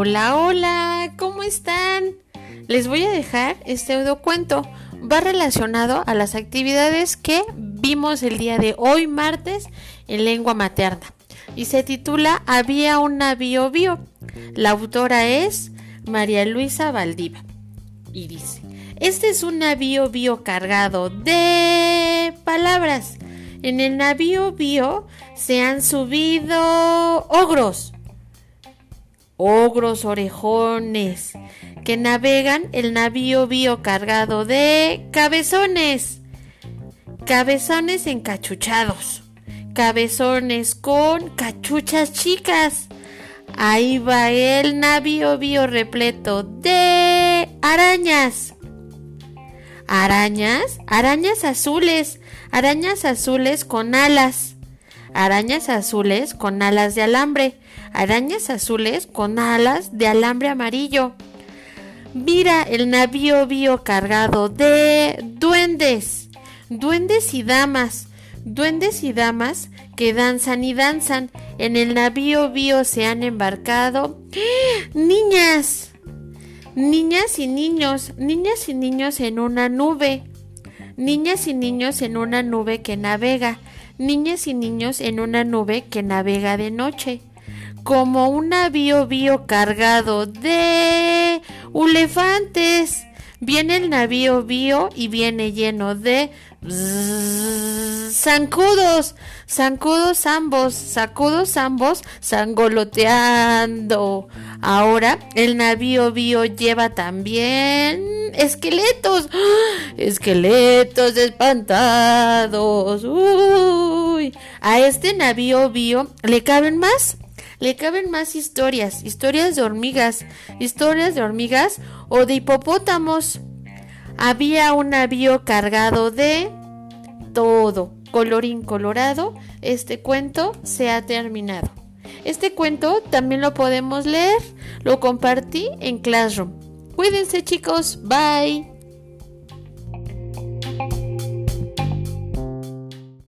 Hola, hola, ¿cómo están? Les voy a dejar este audiocuento. Va relacionado a las actividades que vimos el día de hoy, martes, en lengua materna. Y se titula Había una bio. La autora es María Luisa Valdivia. Y dice, este es un navío bio cargado de palabras. En el navío bio se han subido ogros orejones, que navegan el navío bio cargado de cabezones encachuchados, cabezones con cachuchas chicas. Ahí va el navío bio repleto de arañas azules, arañas azules con alas de alambre, arañas azules con alas de alambre amarillo. Mira el navío bio cargado de duendes y damas que danzan. En el navío bio se han embarcado niñas y niños en una nube. Niñas y niños en una nube que navega. Niñas y niños en una nube que navega de noche. Como un navío bio cargado de elefantes. Viene el navío bio y viene lleno de zancudos ambos zangoloteando. Ahora el navío bio lleva también esqueletos espantados. Uy, a este navío bio le caben más historias de hormigas, o de hipopótamos. Había un navío cargado de todo. Colorín colorado, este cuento se ha terminado. Este cuento también lo podemos leer, lo compartí en Classroom. Cuídense, chicos, bye.